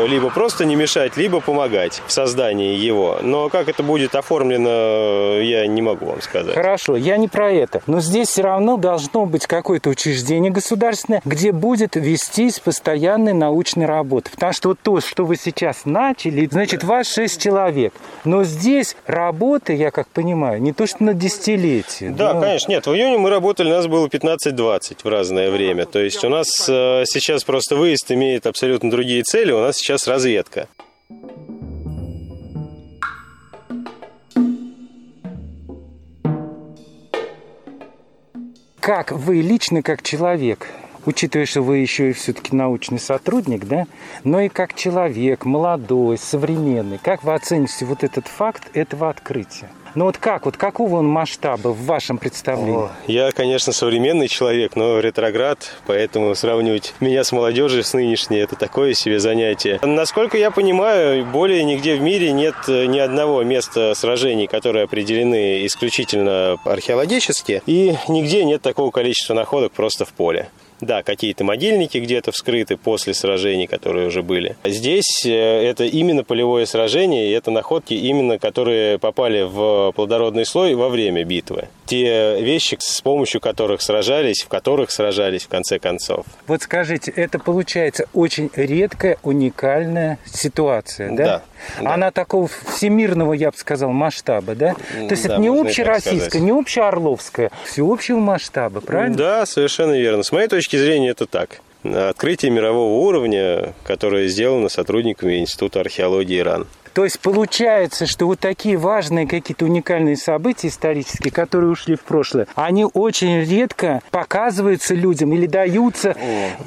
либо просто не мешать, либо помогать в создании его. Но как это будет оформлено, я не могу вам сказать. Хорошо, я не про это. Но здесь все равно должно быть какое-то учреждение государственное, где будет вестись постоянная научная работа. Потому что вот то, что вы сейчас начали, значит, вас шесть человек. Но здесь работа, я как понимаю, не то что на десятилетие. Да, но... конечно. Нет, в июне мы работали, у нас было пятнадцать-двадцать в разное время. То есть у нас сейчас просто выезд имеет абсолютно другие цели. У нас сейчас разведка. Как вы лично, как человек, учитывая, что вы еще и все-таки научный сотрудник, да, но и как человек, молодой, современный, как вы оцените вот этот факт этого открытия? Ну вот как, вот какого он масштаба в вашем представлении? О, я, конечно, современный человек, но ретроград, поэтому сравнивать меня с молодежью, с нынешней, это такое себе занятие. Насколько я понимаю, более нигде в мире нет ни одного места сражений, которые определены исключительно археологически, и нигде нет такого количества находок просто в поле. Да, какие-то могильники где-то вскрыты после сражений, которые уже были. Здесь это именно полевое сражение, и это находки именно, которые попали в плодородный слой во время битвы. Те вещи, с помощью которых сражались, в которых сражались в конце концов. Вот скажите, это получается очень редкая, уникальная ситуация, да? Да. Она да. такого всемирного, я бы сказал, масштаба, да? То есть да, это не общероссийская, не общеорловская, всеобщего масштаба, правильно? Да, совершенно верно. С моей точки зрения это так. Открытие мирового уровня, которое сделано сотрудниками Института археологии РАН. То есть получается, что вот такие важные какие-то уникальные события исторические, которые ушли в прошлое, они очень редко показываются людям или даются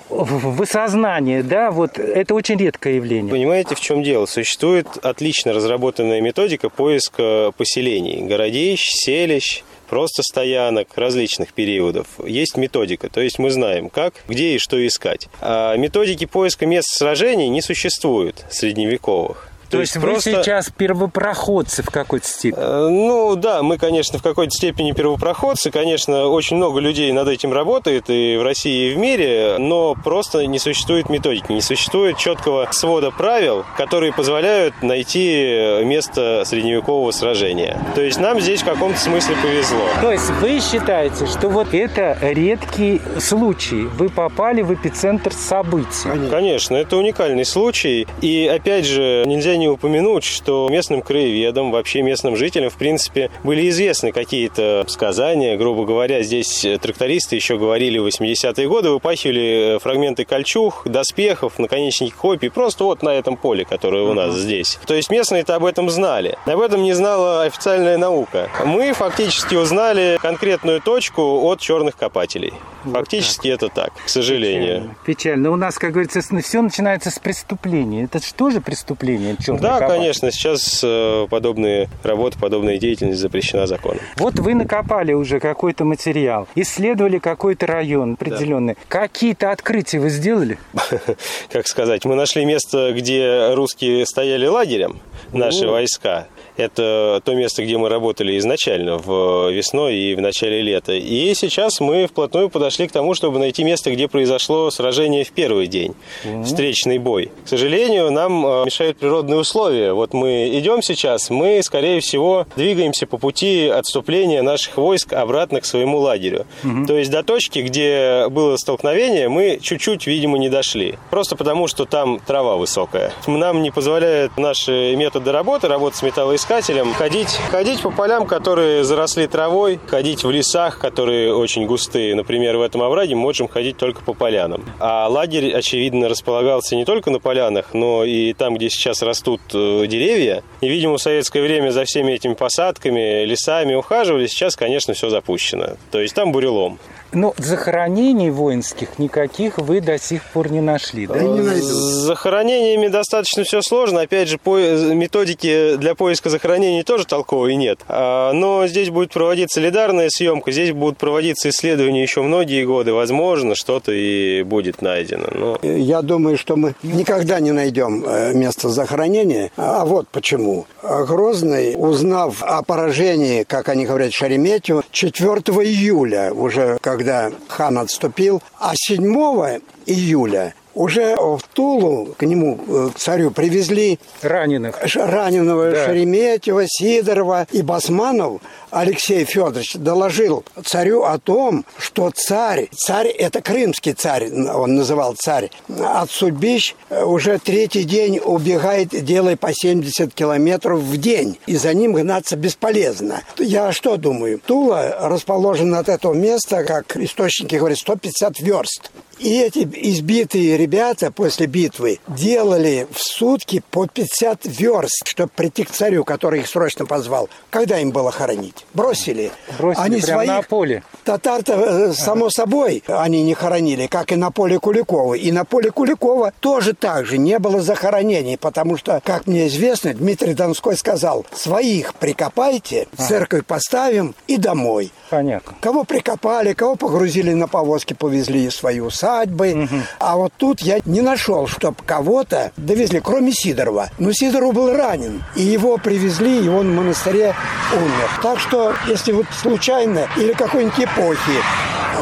в осознание, да, вот это очень редкое явление. Понимаете, в чем дело? Существует отлично разработанная методика поиска поселений, городищ, селищ, просто стоянок различных периодов. Есть методика, то есть мы знаем, как, где и что искать. А методики поиска мест сражений не существует средневековых. То, То есть, есть вы просто... сейчас первопроходцы в какой-то степени? Ну да, мы, конечно, в какой-то степени первопроходцы. Конечно, очень много людей над этим работает и в России, и в мире, но просто не существует методики, не существует четкого свода правил, которые позволяют найти место средневекового сражения. То есть нам здесь в каком-то смысле повезло. То есть вы считаете, что вот это редкий случай? Вы попали в эпицентр событий? Конечно, это уникальный случай. И опять же, нельзя не упомянуть, что местным краеведам, вообще местным жителям, в принципе, были известны какие-то сказания. Грубо говоря, здесь трактористы еще говорили в восьмидесятые годы, выпахивали фрагменты кольчуг, доспехов, наконечники копий, просто вот на этом поле, которое у нас здесь. То есть местные-то об этом знали. Об этом не знала официальная наука. Мы фактически узнали конкретную точку от черных копателей. Фактически вот так. Это так, к сожалению. Печально. Печально. У нас, как говорится, все начинается с преступления. Это же тоже преступление? Да, копатель. Конечно, сейчас э, подобные работы, подобная деятельность запрещена законом. Вот вы накопали уже какой-то материал, исследовали какой-то район определенный. Да. Какие-то открытия вы сделали? Как сказать, мы нашли место, где русские стояли лагерем, наши войска. Это то место, где мы работали изначально, в весной и в начале лета. И сейчас мы вплотную подошли к тому, чтобы найти место, где произошло сражение в первый день, встречный бой. К сожалению, нам мешают природные условия. Вот мы идем сейчас, мы, скорее всего, двигаемся по пути отступления наших войск обратно к своему лагерю. Угу. То есть до точки, где было столкновение, мы чуть-чуть, видимо, не дошли. Просто потому, что там трава высокая. Нам не позволяют наши методы работы, работа с металлоискателем, Ходить, ходить по полям, которые заросли травой, ходить в лесах, которые очень густые. Например, в этом овраге мы можем ходить только по полянам. А лагерь, очевидно, располагался не только на полянах, но и там, где сейчас растут деревья. И, видимо, в советское время за всеми этими посадками, лесами ухаживали. Сейчас, конечно, все запущено. То есть там бурелом. Но захоронений воинских никаких вы до сих пор не нашли, да? С захоронениями достаточно все сложно. Опять же, по... методики для поиска захоронений тоже толковой нет. Но здесь будет проводиться лидарная съемка, здесь будут проводиться исследования еще многие годы. Возможно, что-то и будет найдено. Но... Я думаю, что мы никогда не найдем место захоронения. А вот почему. Грозный, узнав о поражении, как они говорят, Шереметьева, четвёртого июля уже, когда когда хан отступил, а седьмого июля уже в Тулу к нему, к царю, привезли раненых. раненого да. Шереметьева, Сидорова и Басманов. Алексей Федорович доложил царю о том, что царь, царь это крымский царь, он называл царь, от Судбищ уже третий день убегает, делая по семьдесят километров в день, и за ним гнаться бесполезно. Я что думаю? Тула расположена от этого места, как источники говорят, сто пятьдесят верст. И эти избитые ребята после битвы делали в сутки по пятьдесят верст, чтобы прийти к царю, который их срочно позвал. Когда им было хоронить? Бросили. Бросили они прямо своих... на поле. Татар-то, само собой, они не хоронили, как и на поле Куликова. И на поле Куликова тоже так же не было захоронений, потому что, как мне известно, Дмитрий Донской сказал, своих прикопайте, в церковь поставим и домой. Понятно. Кого прикопали, кого погрузили на повозки, повезли из своей усадьбы. Угу. А вот тут я не нашел, чтобы кого-то довезли, кроме Сидорова. Но Сидоров был ранен, и его привезли, и он в монастыре умер. Так что, если вот случайно или какой-нибудь эпохи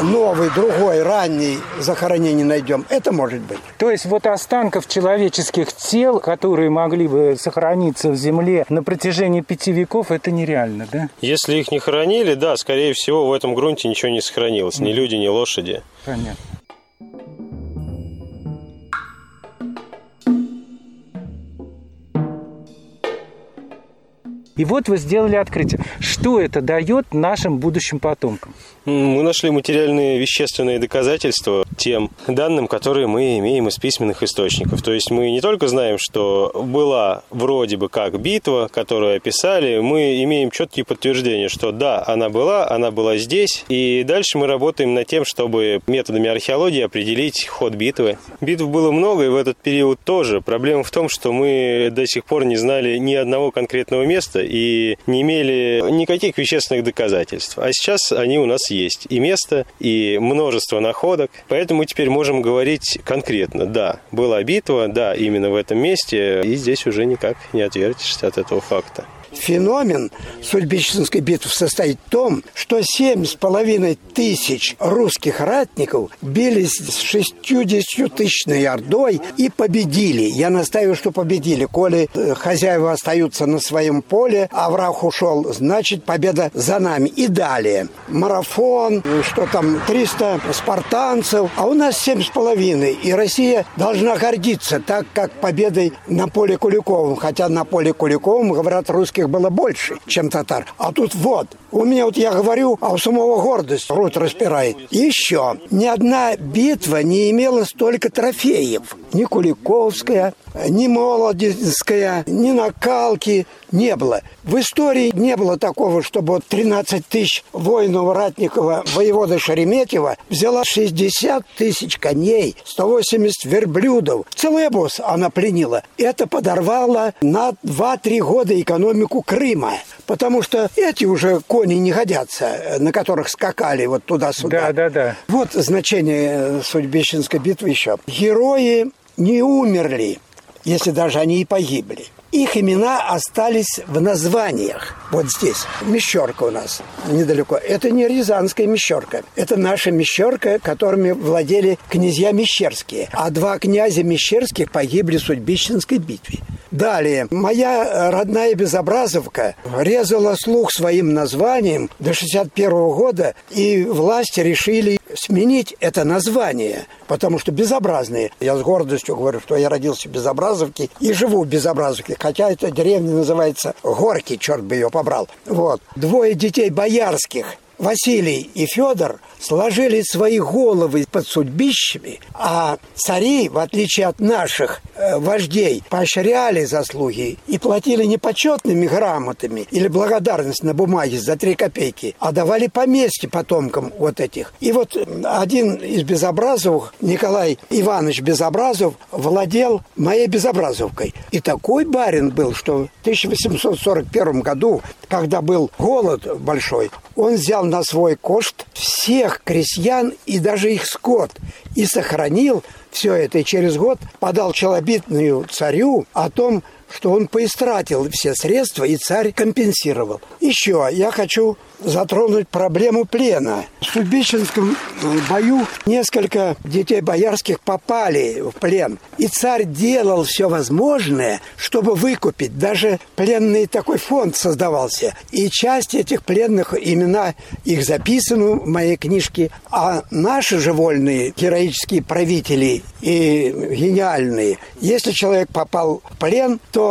новый, другой, ранний захоронение найдем, это может быть. То есть вот останков человеческих тел, которые могли бы сохраниться в земле на протяжении пяти веков, это нереально, да? Если их не хоронили, да, скорее всего, в этом грунте ничего не сохранилось. Ни люди, ни лошади. Понятно. И вот вы сделали открытие. Что это дает нашим будущим потомкам? Мы нашли материальные вещественные доказательства тем данным, которые мы имеем из письменных источников. То есть мы не только знаем, что была вроде бы как битва, которую описали, мы имеем четкие подтверждения, что да, она была, она была здесь. И дальше мы работаем над тем, чтобы методами археологии определить ход битвы. Битв было много, и в этот период тоже. Проблема в том, что мы до сих пор не знали ни одного конкретного места, и не имели никаких вещественных доказательств. А сейчас они у нас есть. И место, и множество находок. Поэтому мы теперь можем говорить конкретно. Да, была битва, да, именно в этом месте. И здесь уже никак не отвертишься от этого факта. Феномен Судбищенской битвы состоит в том, что семь с половиной тысяч русских ратников бились с шестьюдесятитысячной ордой и победили. Я настаиваю, что победили. Коли хозяева остаются на своем поле, а враг ушел, значит, победа за нами. И далее. Марафон, что там, триста спартанцев, а у нас семь с половиной. И Россия должна гордиться, так как победой на поле Куликовом. Хотя на поле Куликовом, говорят, русских было больше, чем татар. А тут вот, у меня вот я говорю, а у самого гордость рот распирает. Еще ни одна битва не имела столько трофеев. Ни Куликовская, ни Молодецкая, ни Накалки не было. В истории не было такого, чтобы тринадцать тысяч воинов Ратникова воевода Шереметьева взяла шестьдесят тысяч коней, сто восемьдесят верблюдов. Целый обоз она пленила. Это подорвало на два-три года экономику Крыма. Потому что эти уже кони не годятся, на которых скакали вот туда-сюда. Да, да, да. Вот значение Судбищенской битвы еще. Герои не умерли, если даже они и погибли. Их имена остались в названиях. Вот здесь. Мещерка у нас недалеко. Это не рязанская Мещерка. Это наша Мещерка, которыми владели князья Мещерские. А два князя Мещерских погибли в Судбищенской битве. Далее. Моя родная Безобразовка резала слух своим названием до шестьдесят первого года, и власти решили сменить это название, потому что безобразные. Я с гордостью говорю, что я родился в Безобразовке и живу в Безобразовке, хотя эта деревня называется Горки, черт бы ее побрал. Вот. Двое детей боярских, Василий и Федор, сложили свои головы под судьбищами, а цари, в отличие от наших э, вождей, поощряли заслуги и платили не почетными грамотами или благодарность на бумаге за три копейки, а давали поместье потомкам вот этих. И вот один из Безобразовых, Николай Иванович Безобразов, владел моей Безобразовкой. И такой барин был, что в тысяча восемьсот сорок первом году, когда был голод большой, он взял на свой кошт всех крестьян и даже их скот и сохранил все это, и через год подал челобитную царю о том, что он поистратил все средства, и царь компенсировал. Еще я хочу затронуть проблему плена. В Судбищенском бою несколько детей боярских попали в плен. И царь делал все возможное, чтобы выкупить. Даже пленный такой фонд создавался. И часть этих пленных, имена их записаны в моей книжке. А наши же вольные героические правители и гениальные, если человек попал в плен, то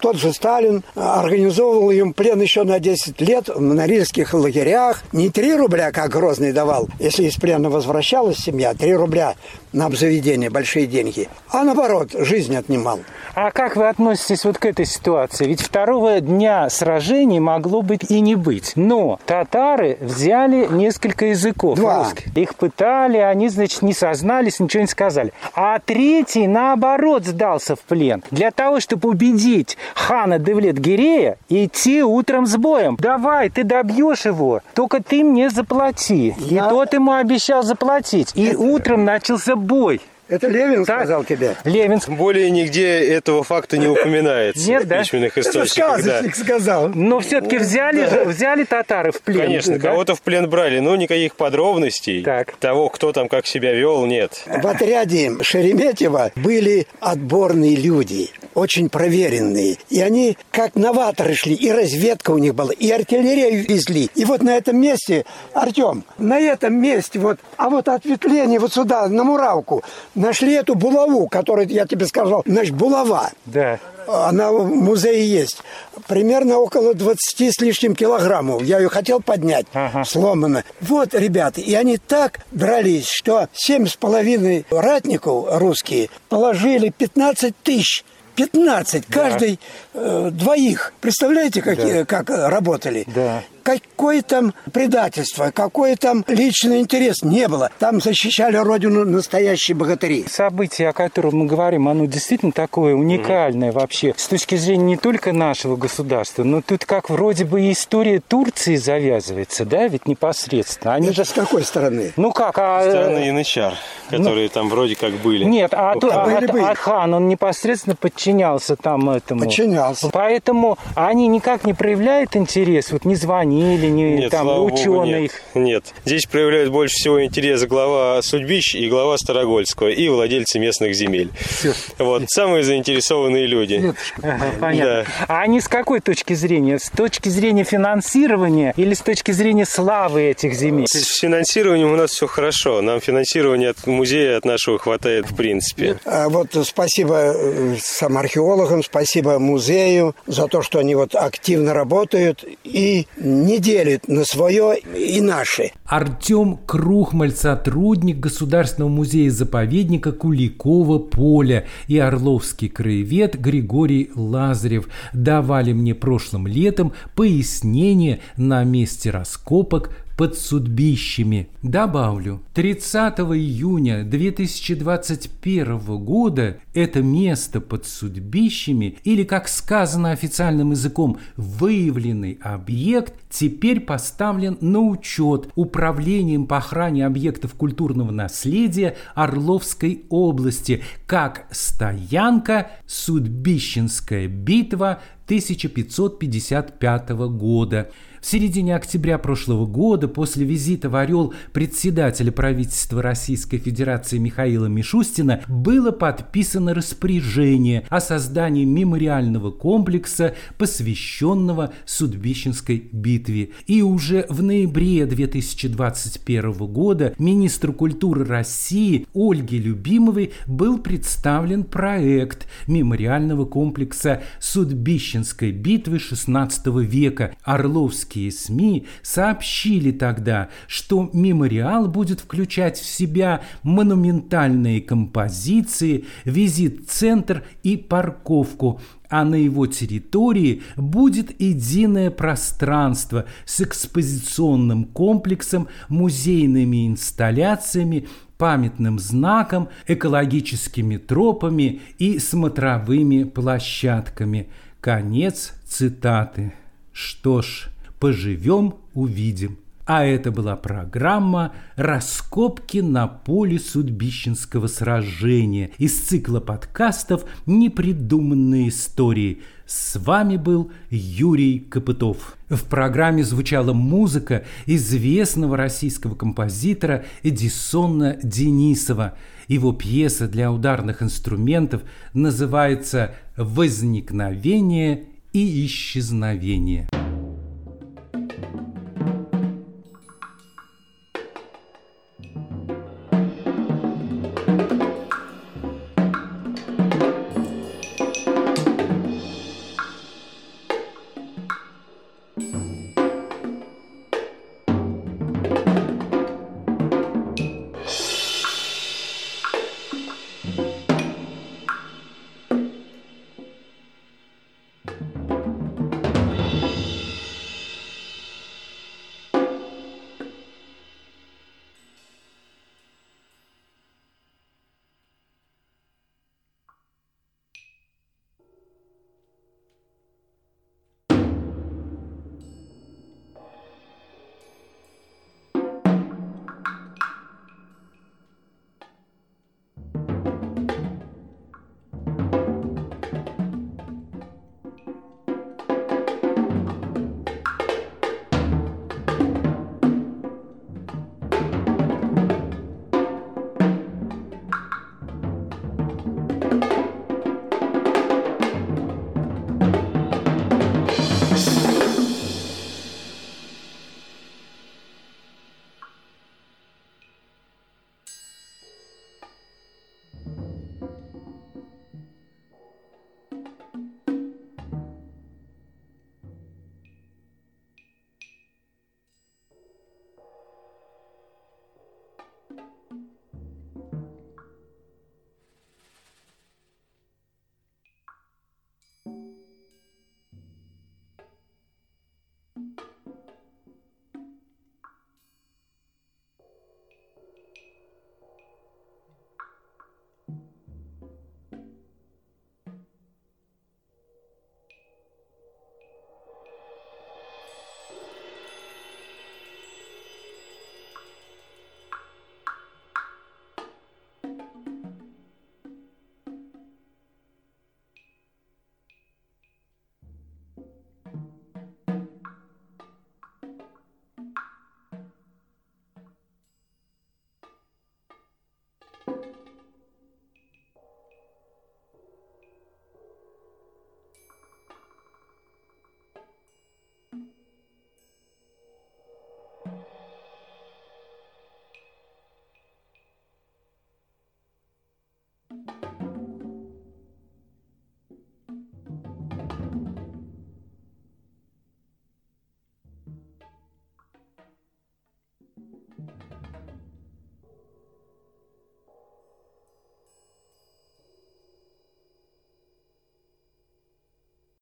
тот же Сталин организовывал им плен еще на десять лет в Норильских лагерях. Не три рубля, как Грозный давал, если из плена возвращалась семья, три рубля на обзаведение, большие деньги, а наоборот, жизнь отнимал. А как вы относитесь вот к этой ситуации? Ведь второго дня сражений могло быть и не быть. Но татары взяли несколько языков русских. Их пытали, они, значит, не сознались, ничего не сказали. А третий, наоборот, сдался в плен. Для того, чтобы убедить хана Девлет Гирея идти утром с боем. Давай, ты добьешь его, только ты мне заплати. Я... И тот ему обещал заплатить. И Это... утром начался бой. Это Левин так? сказал тебе? Левин. Более нигде этого факта не упоминается. Нет, в письменных источниках. Сказочник сказал. Но все-таки взяли, взяли татары в плен. Конечно, кого-то в плен брали, но никаких подробностей того, кто там как себя вел, нет. В отряде Шереметьева были отборные люди, очень проверенные. И они как новаторы шли, и разведка у них была, и артиллерию везли. И вот на этом месте, Артем, на этом месте, вот, а вот ответвление вот сюда, на Муравку, нашли эту булаву, которую я тебе сказал. Значит, булава. Да. Она в музее есть. Примерно около двадцати с лишним килограммов. Я ее хотел поднять. Ага. Сломано. Вот, ребята. И они так дрались, что семь с половиной ратников русские положили пятнадцать тысяч. пятнадцать. Да. Каждый э, двоих. Представляете, как, да. как работали? Да. какое там предательство, какой там личный интерес не было. Там защищали родину настоящие богатыри. Событие, о котором мы говорим, оно действительно такое уникальное вообще. С точки зрения не только нашего государства, но тут как вроде бы и история Турции завязывается, да, ведь непосредственно. Они же с какой стороны? Ну как? А... С стороны янычар, которые ну... там вроде как были. Нет, а, а, а, были, а, а хан, он непосредственно подчинялся там этому. Подчинялся. Поэтому они никак не проявляют интерес, вот не звонили, не нет, там ученые. Богу, нет, нет, здесь проявляют больше всего интерес глава Судбищ и глава Старогольского, и владельцы местных земель. Все. Вот, самые заинтересованные люди. Ага, понятно. Да. А они с какой точки зрения? С точки зрения финансирования или с точки зрения славы этих земель? С финансированием у нас все хорошо. Нам финансирование от музея, от нашего хватает в принципе. А вот спасибо сам археологам, спасибо музею за то, что они вот активно работают и не делят на свое и наши. Артем Крухмаль, сотрудник Государственного музея-заповедника Куликова поля, и орловский краевед Григорий Лазарев давали мне прошлым летом пояснение на месте раскопок под Судбищами. Добавлю, тридцатого июня две тысячи двадцать первого года это место под Судбищами, или, как сказано официальным языком, выявленный объект, теперь поставлен на учет Управлением по охране объектов культурного наследия Орловской области как стоянка «Судбищенская битва» тысяча пятьсот пятьдесят пятого года. В середине октября прошлого года, после визита в Орел председателя правительства Российской Федерации Михаила Мишустина, было подписано распоряжение о создании мемориального комплекса, посвященного Судбищенской битве. И уже в ноябре две тысячи двадцать первого года министру культуры России Ольге Любимовой был представлен проект мемориального комплекса Судбищенской битвы шестнадцатого века. Орловский СМИ сообщили тогда, что мемориал будет включать в себя монументальные композиции, визит-центр и парковку, а на его территории будет единое пространство с экспозиционным комплексом, музейными инсталляциями, памятным знаком, экологическими тропами и смотровыми площадками. Конец цитаты. Что ж, поживем, увидим. А это была программа «Раскопки на поле Судбищенского сражения» из цикла подкастов «Непридуманные истории». С вами был Юрий Копытов. В программе звучала музыка известного российского композитора Эдисона Денисова. Его пьеса для ударных инструментов называется «Возникновение и исчезновение».